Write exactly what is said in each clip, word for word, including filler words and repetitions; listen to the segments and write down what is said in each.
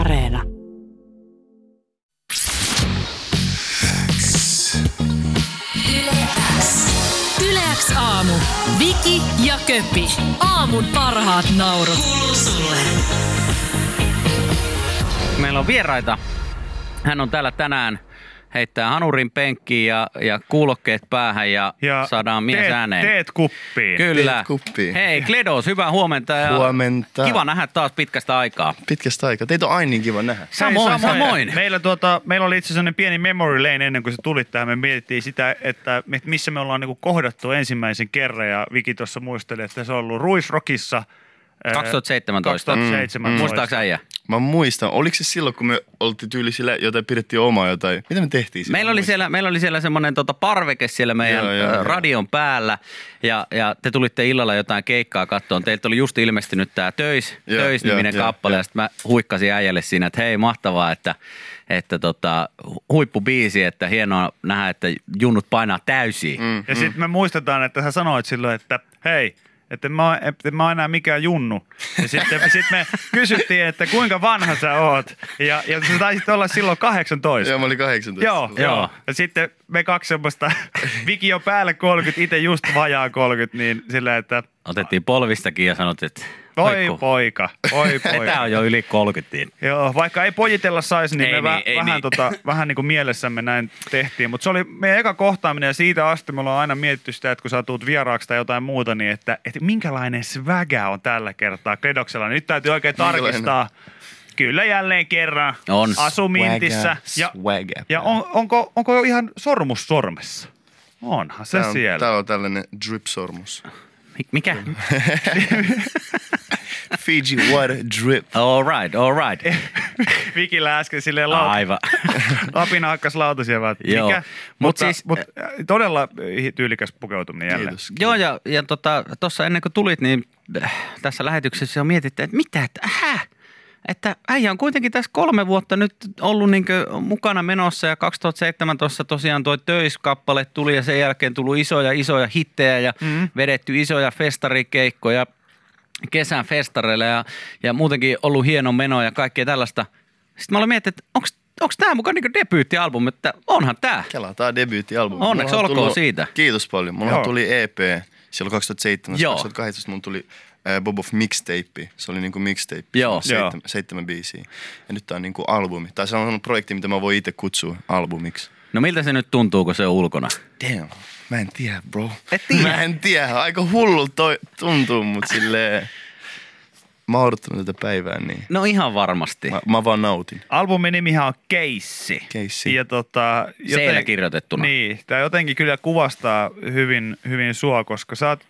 Areena. YleX. YleX. YleX aamu. Viki ja Köpi. Aamun parhaat naurut. Kuuluu sulle. Meillä on vieraita. Hän on täällä tänään. Heittää hanurin penkkiin ja, ja kuulokkeet päähän ja, ja saadaan mies teet, ääneen. Teet kuppiin. Kyllä. Teet kuppiin. Hei Cledos, hyvää huomenta. Ja huomenta. Kiva nähdä taas pitkästä aikaa. Pitkästä aikaa. Teitä on aina niin kiva nähdä. Samoin, Hei, samoin. samoin. Meillä, tuota, meillä oli itse asiassa sellainen pieni memory lane ennen kuin se tuli tähän. Me mietittiin sitä, että missä me ollaan niinku kohdattu ensimmäisen kerran. Ja Viki tuossa muisteli, että se on ollut Ruisrockissa. kaksituhattaseitsemäntoista. kaksituhattaseitsemäntoista. Mm. Muistaaks äijä? Mä muistan. Oliko se silloin, kun me oltiin tyylisillä jotain, pidettiin omaa jotain? Mitä me tehtiin siellä? Meillä oli siellä, meillä oli siellä semmoinen tota parveke siellä meidän joo, joo, radion joo. päällä. Ja, ja te tulitte illalla jotain keikkaa kattoon. Teiltä oli just ilmestynyt tää Töis, joo, Töis-niminen joo, kappale. Joo, ja sitten mä huikkasin äijälle siinä, että hei mahtavaa, että, että tota, huippubiisi, että hienoa nähdä, että junnut painaa täysiin. Mm, ja mm. sitten me muistetaan, että sä sanoit silloin, että hei. Että mä, et mä enää mikään junnu. Ja sitten sit me kysyttiin, että kuinka vanha sä oot. Ja, ja sä taisit olla silloin kahdeksantoista. Joo, mä olin kahdeksantoista. Joo, joo. Ja sitten me kaksi semmoista, Viki on päälle kolmekymmentä, itse just vajaa kolmekymmentä, niin sillä että... Otettiin polvistakin ja sanottiin, että... Voi poika, voi poika. Tämä on jo yli kolmekymmentä. Joo, vaikka ei pojitella saisi, niin ei me niin, vä- vähän, niin. Tota, vähän niin kuin mielessämme näin tehtiin. Mutta se oli meidän eka kohtaaminen ja siitä asti me ollaan aina mietitty sitä, että kun sä tuut vieraaksi tai jotain muuta, niin että, että minkälainen svägä on tällä kertaa Cledoksella. Nyt täytyy oikein tarkistaa. Kyllä jälleen kerran. On asumintissä. Swagger, swagger, ja on, onko, onko jo ihan sormus sormessa? Onhan se tää on, siellä. Tämä on tällainen drip-sormus. Mikä? Fiji water drip. All right, all right. Vikillä äsken silleen lauta. Aivan. Lapina hakkas lautasia vaan. Joo. Mikä? Mut siis, mut todella tyylikäs pukeutuminen jälleen. Kiitos. Joo, ja, ja tuossa tota, ennen kuin tulit, niin tässä lähetyksessä jo mietitte, että mitä, että äh, että äijä on kuitenkin tässä kolme vuotta nyt ollut niin mukana menossa ja kaksituhattaseitsemäntoista tosiaan toi Töis-kappale tuli ja sen jälkeen tullut isoja isoja hittejä ja mm-hmm. vedetty isoja festarikeikkoja kesän festareille ja, ja muutenkin ollut hieno meno ja kaikkea tällaista. Sitten mä olin miettinyt, että onko Onko tämä mukaan niinku debyyttialbumi? Että onhan tämä. Kela, tämä on debyyttialbumi. Onneksi olkoon tullut, siitä. Kiitos paljon. Mulla tuli E P silloin kaksituhattaseitsemäntoista kaksituhattakahdeksantoista. Mun tuli äh, Bob of Mixtape. Se oli niinku mixtape. Joo. Seitsemän, seitsemän biisiä. Ja nyt tämä on niinku albumi. Tai se on projekti, mitä mä voin itse kutsua albumiksi. No miltä se nyt tuntuu, kun se on ulkona? Damn. Mä en tiedä, bro. Et tiedä. Mä en tiedä. Aika hullu toi tuntuu, mut silleen... Mä oon odottanut tätä päivää, niin... No ihan varmasti. Mä, mä vaan nautin. Albumin nimihan on Keissi. Keissi. Ja tota... Joten... Seinä kirjoitettuna. Niin. Tää jotenkin kyllä kuvastaa hyvin, hyvin sua, koska sä oot...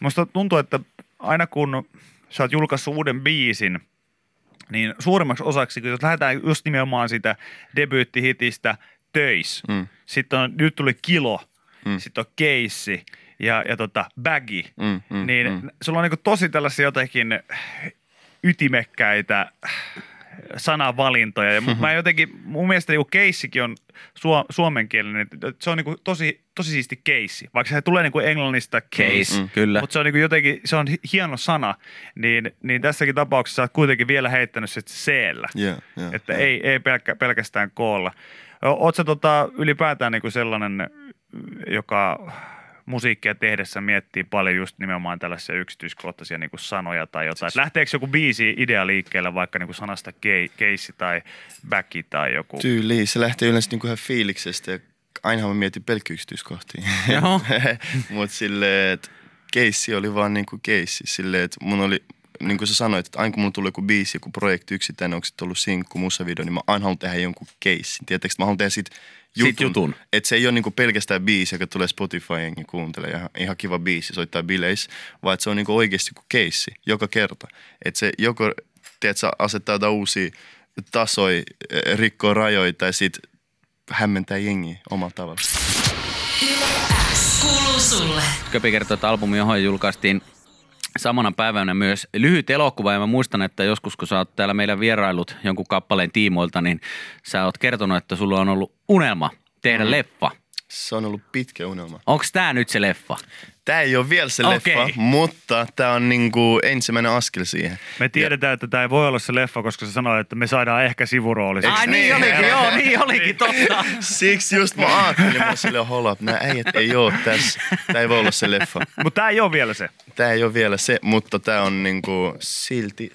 Musta tuntuu, että aina kun sä oot julkaissut uuden biisin, niin suurimmaksi osaksi, kun lähdetään just nimenomaan sitä debyyttihitistä Töis. Mm. Sitten on... Nyt tuli Kilo. Mm. Sitten on Keissi. Ja, ja tota, Bagi, mm, mm, niin mm. sulla on niinku tosi tällaisia jotenkin ytimekkäitä sanavalintoja. Ja mä jotenkin, mun mielestä niinku keissikin on suo, suomenkielinen, se on niinku tosi, tosi siisti keissi, vaikka se tulee niinku englannista case, mm, kyllä. Mutta se on niinku jotenkin, se on hieno sana, niin, niin tässäkin tapauksessa sä oot kuitenkin vielä heittänyt se C-llä, yeah, yeah, että yeah. ei, ei pelkä, pelkästään K-lla. Oot sä tota, ylipäätään niinku sellainen, joka... musiikkia tehdessä miettii paljon just nimenomaan tällaisia yksityiskohtaisia niin kuin sanoja tai jotain. Siis... Lähteekö joku biisi idea liikkeelle vaikka niin kuin sanasta keissi tai backi tai joku? Tyyli, se lähtee yleensä niin kuin ihan fiiliksestä ja ainahan mä mietin pelkkä yksityiskohtia. Mutta silleen, että keissi oli vaan niin kuin keissi. Silleen, että mun oli, niin kuin sä sanoit, että aina kun mulla tuli joku biisi, joku projekti yksittäinen, onko sitten ollut sinkku, musavideo, niin mä aina haluan tehdä jonkun keissin. Tietääkö, mä haluan tehdä siitä... Jutun. jutun. Että se ei ole niinku pelkästään biisi, joka tulee Spotifyin ja kuuntelee. Ihan, ihan kiva biisi, soittaa bileissä. Vaan että se on niinku oikeasti kuin keissi, joka kerta. Että se joko, tiedätkö, asettaa jotain uusia tasoja, rikkoo rajoja tai sit hämmentää jengiä omalla tavalla. YleX kuuluu sulle. Köpi kertoo, että albumi, johon julkaistiin samana päivänä myös lyhyt elokuva, ja mä muistan, että joskus kun sä oot täällä meillä vierailut jonkun kappaleen tiimoilta, niin sä oot kertonut, että sulla on ollut unelma tehdä mm. leffa. Se on ollut pitkä unelma. Onks tää nyt se leffa? Tää ei ole vielä se okay. leffa, mutta tää on niinku ensimmäinen askel siihen. Me tiedetään, ja. että tää ei voi olla se leffa, koska se sanoi, että me saadaan ehkä sivurooli. Ai niin, niin olikin, joo, niin olikin, totta. Siksi just mä ajattelin, mä silleen holap, nää äijät ei oo tässä. Tää ei voi olla se leffa. Mut tää ei oo vielä se. Tää ei oo vielä se, mutta tää on niinku silti...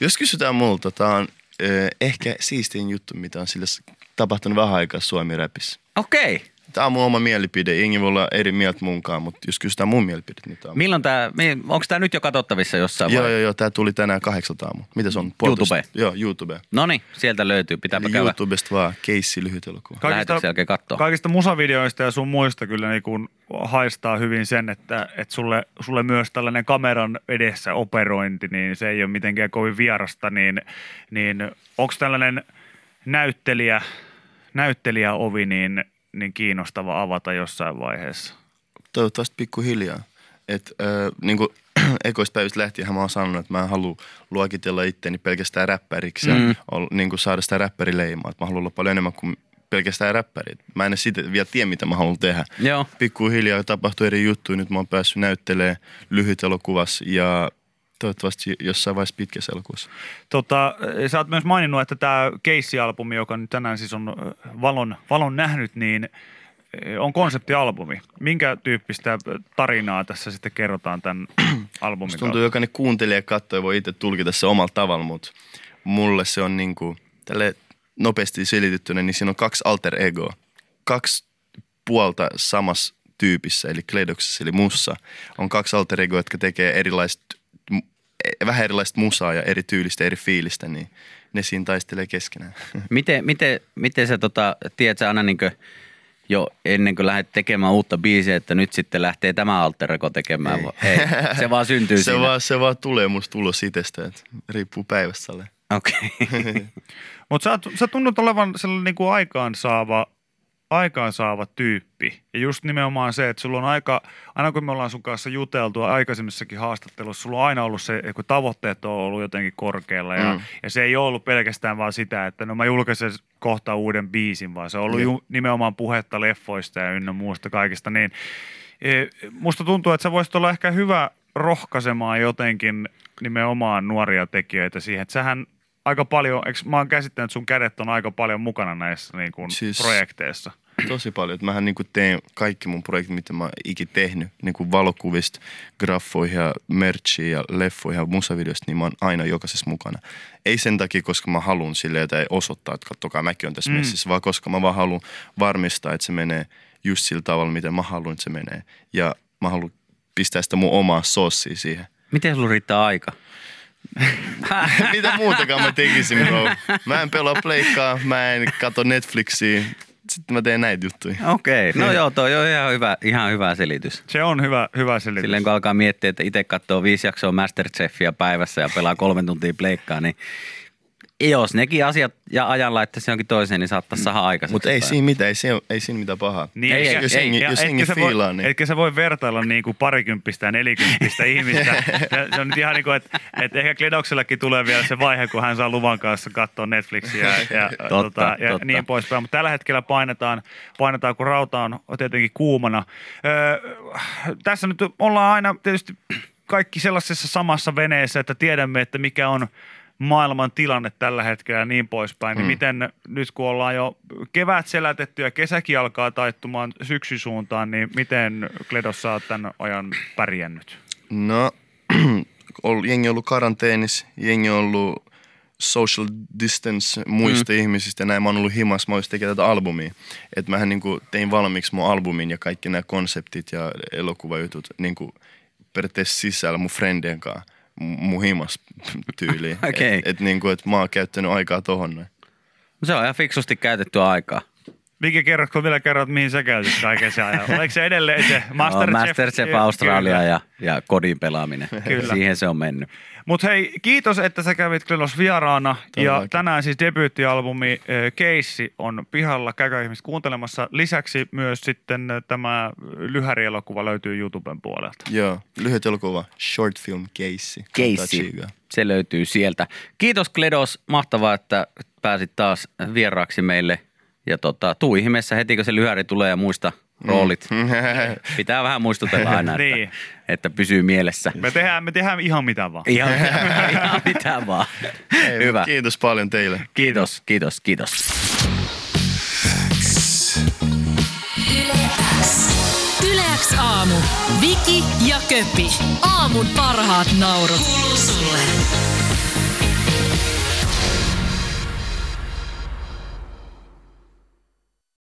Jos kysytään multa, tää on ö, ehkä siistein juttu, mitä on sille tapahtunut vähän aikaa Suomi-räpissä. Okei. Okay. Tämä on mun oma mielipide. Jengi voi olla eri mieltä munkaan, mutta jos kysytään mun mielipidet, niin tämä on... Milloin tämä... Onko tämä nyt jo katsottavissa jossain? Joo, joo, joo. Tämä tuli tänään kahdeksalta aamulla. Mitä se on? Puolitoista? YouTube? Joo, YouTube. Noniin, sieltä löytyy. Pitääpä käydä. YouTubesta vaan. Keissi lyhyt elokuva. Lähetyksen jälkeen kattoo. Kaikista musavideoista ja sun muista kyllä niin kun haistaa hyvin sen, että, että sulle, sulle myös tällainen kameran edessä operointi, niin se ei ole mitenkään kovin vierasta. Niin, niin onko tällainen näyttelijä, näyttelijäovi, niin... niin kiinnostava avata jossain vaiheessa? Toivottavasti pikkuhiljaa. Että äh, niin kuin ekoista päivistä lähtienhän mä oon sanonut, että mä haluan luokitella itteni pelkästään räppäriksi mm. ja ol, niin kuin saada sitä räppärileimaa. Että mä haluan olla paljon enemmän kuin pelkästään räppäri. Mä en siitä vielä tiedä, mitä mä haluan tehdä. Joo. Pikkuhiljaa tapahtuu eri juttuja. Nyt mä oon päässyt näyttelemään lyhyt elokuvassa ja toivottavasti jossain vaiheessa pitkässä elokuvassa. Tota, sä oot myös maininnut, että tämä Keissi-albumi, joka nyt tänään siis on valon, valon nähnyt, niin on konseptialbumi. Minkä tyyppistä tarinaa tässä sitten kerrotaan tämän albumin kautta? Tuntuu, jokainen kuuntelija ja katsoo voi itse tulkita se omalla tavalla, mutta mulle se on niin kuin tälle nopeasti selitettynä, niin siinä on kaksi alter egoa. Kaksi puolta samassa tyypissä, eli Cledoksessa, eli mussa. On kaksi alter egoa, jotka tekee erilaiset vähän erilaista musaa ja eri tyylistä, eri fiilistä, niin ne siinä taistelee keskenään. Miten, miten, miten sä tota, tiedät sä aina niin kuin jo ennen kuin lähdet tekemään uutta biisiä, että nyt sitten lähtee tämä alter ego tekemään? Ei. Ei. Se vaan syntyy se siinä. Vaan, se vaan tulee musta ulos itsestä, että riippuu päivästä. Okei. Okay. Mutta sä, sä tunnut olevan sellainen niin kuin aikaansaava, aikaansaava tyyppi. Ja just nimenomaan se, että sulla on aika, aina kun me ollaan sun kanssa juteltu aikaisemmissakin haastattelussa, sulla on aina ollut se, kun tavoitteet on ollut jotenkin korkealla. Ja, mm. ja se ei ole ollut pelkästään vaan sitä, että no mä julkaisen kohta uuden biisin, vaan se on ollut yeah. ju, nimenomaan puhetta leffoista ja ynnä muusta kaikista. Niin, e, musta tuntuu, että sä voisit olla ehkä hyvä rohkaisemaan jotenkin nimenomaan nuoria tekijöitä siihen, että sähän aika paljon, eikö mä oon käsittänyt, että sun kädet on aika paljon mukana näissä niin kuin siis projekteissa? Tosi paljon. Että mähän niin kuin teen kaikki mun projektit, mitä mä oon ikin tehnyt. Niin kuin valokuvista, graffoihin ja merchiin ja leffoihin ja musavideoista, niin mä oon aina jokaisessa mukana. Ei sen takia, koska mä haluun silleen tai osoittaa, että katsokaa mäkin on tässä mm. messissä, vaan koska mä vaan haluun varmistaa, että se menee just sillä tavalla, miten mä haluun, että se menee. Ja mä haluun pistää sitä mun omaa soossia siihen. Miten sulla riittää aika? Mitä muutakaan mä tekisin, bro? Mä en pelaa pleikkaa, mä en katso Netflixiä. Sitten mä teen näitä juttuja. Okei, okay. No joo, toi on ihan hyvä, ihan hyvä selitys. Se on hyvä, hyvä selitys. Silleen kun alkaa miettiä, että itse katsoo viisi jaksoa MasterChefia päivässä ja pelaa kolme tuntia pleikkaa, niin jos nekin asiat ja ajan laittaisi jonkin toiseen, niin saattaisi saada aikaiseksi. Mutta ei siinä mitään, ei, ei siinä mitään pahaa. Niin, ei, jos ei, jengi, ei, jos jengi fiilaa, voi, niin. Etkä sä voi vertailla niinku parikymppistä ja nelikymppistä ihmistä. Se on nyt ihan niin kuin, että et ehkä Cledoksellakin tulee vielä se vaihe, kun hän saa luvan kanssa katsoa Netflixiä ja, ja, totta, tota, ja niin poispäin. Mutta tällä hetkellä painetaan, painetaan, kun rauta on tietenkin kuumana. Öö, tässä nyt ollaan aina tietysti kaikki sellaisessa samassa veneessä, että tiedämme, että mikä on maailman tilanne tällä hetkellä ja niin poispäin, niin mm. miten nyt kun ollaan jo kevät selätetty ja kesäkin alkaa taittumaan syksysuuntaan, niin miten Cledos sä oot tämän ajan pärjännyt? No, jengi on ollut karanteenissa, jengi on ollut social distance muista mm. ihmisistä ja näin. Mä oon ollut himas, mä oon tekemään tätä albumia. Että mähän niin kuin tein valmiiksi mun albumin ja kaikki nämä konseptit ja elokuvajutut niin kuin periaatteessa sisällä mun friendien kanssa. Mun himas tyyliin. Okay. Että et niinku, et mä oon käyttänyt aikaa tohon noin. Se on ihan fiksusti käytetty aikaa. Viki, kerrotko vielä kerrot, mihin sä käytit kaiken sen ajan? Oliko se edelleen se MasterChef? No, MasterChef Australia ja, ja kodin pelaaminen. Kyllä. Siihen se on mennyt. Mut hei, kiitos, että sä kävit Cledos vieraana. Todellakin. Ja tänään siis debyyttialbumi Keissi on pihalla. Käykää ihmiset kuuntelemassa. Lisäksi myös sitten tämä lyhäri elokuva löytyy YouTuben puolelta. Joo, lyhyt elokuva. Short film Keissi. Keissi. Se löytyy sieltä. Kiitos Cledos. Mahtavaa, että pääsit taas vieraaksi meille. Ja tota, tuu ihmeessä heti, kun se lyhäri tulee ja muista roolit. Mm. Pitää vähän muistutella aina, että, niin. että pysyy mielessä. Me tehdään, me tehdään ihan mitä vaan. Ihan, ihan mitä vaan. Hei, hyvä. Kiitos paljon teille. Kiitos, kiitos, kiitos. YleX aamu. Viki ja Köpi. Aamun parhaat naurut. Kuuluu sulle.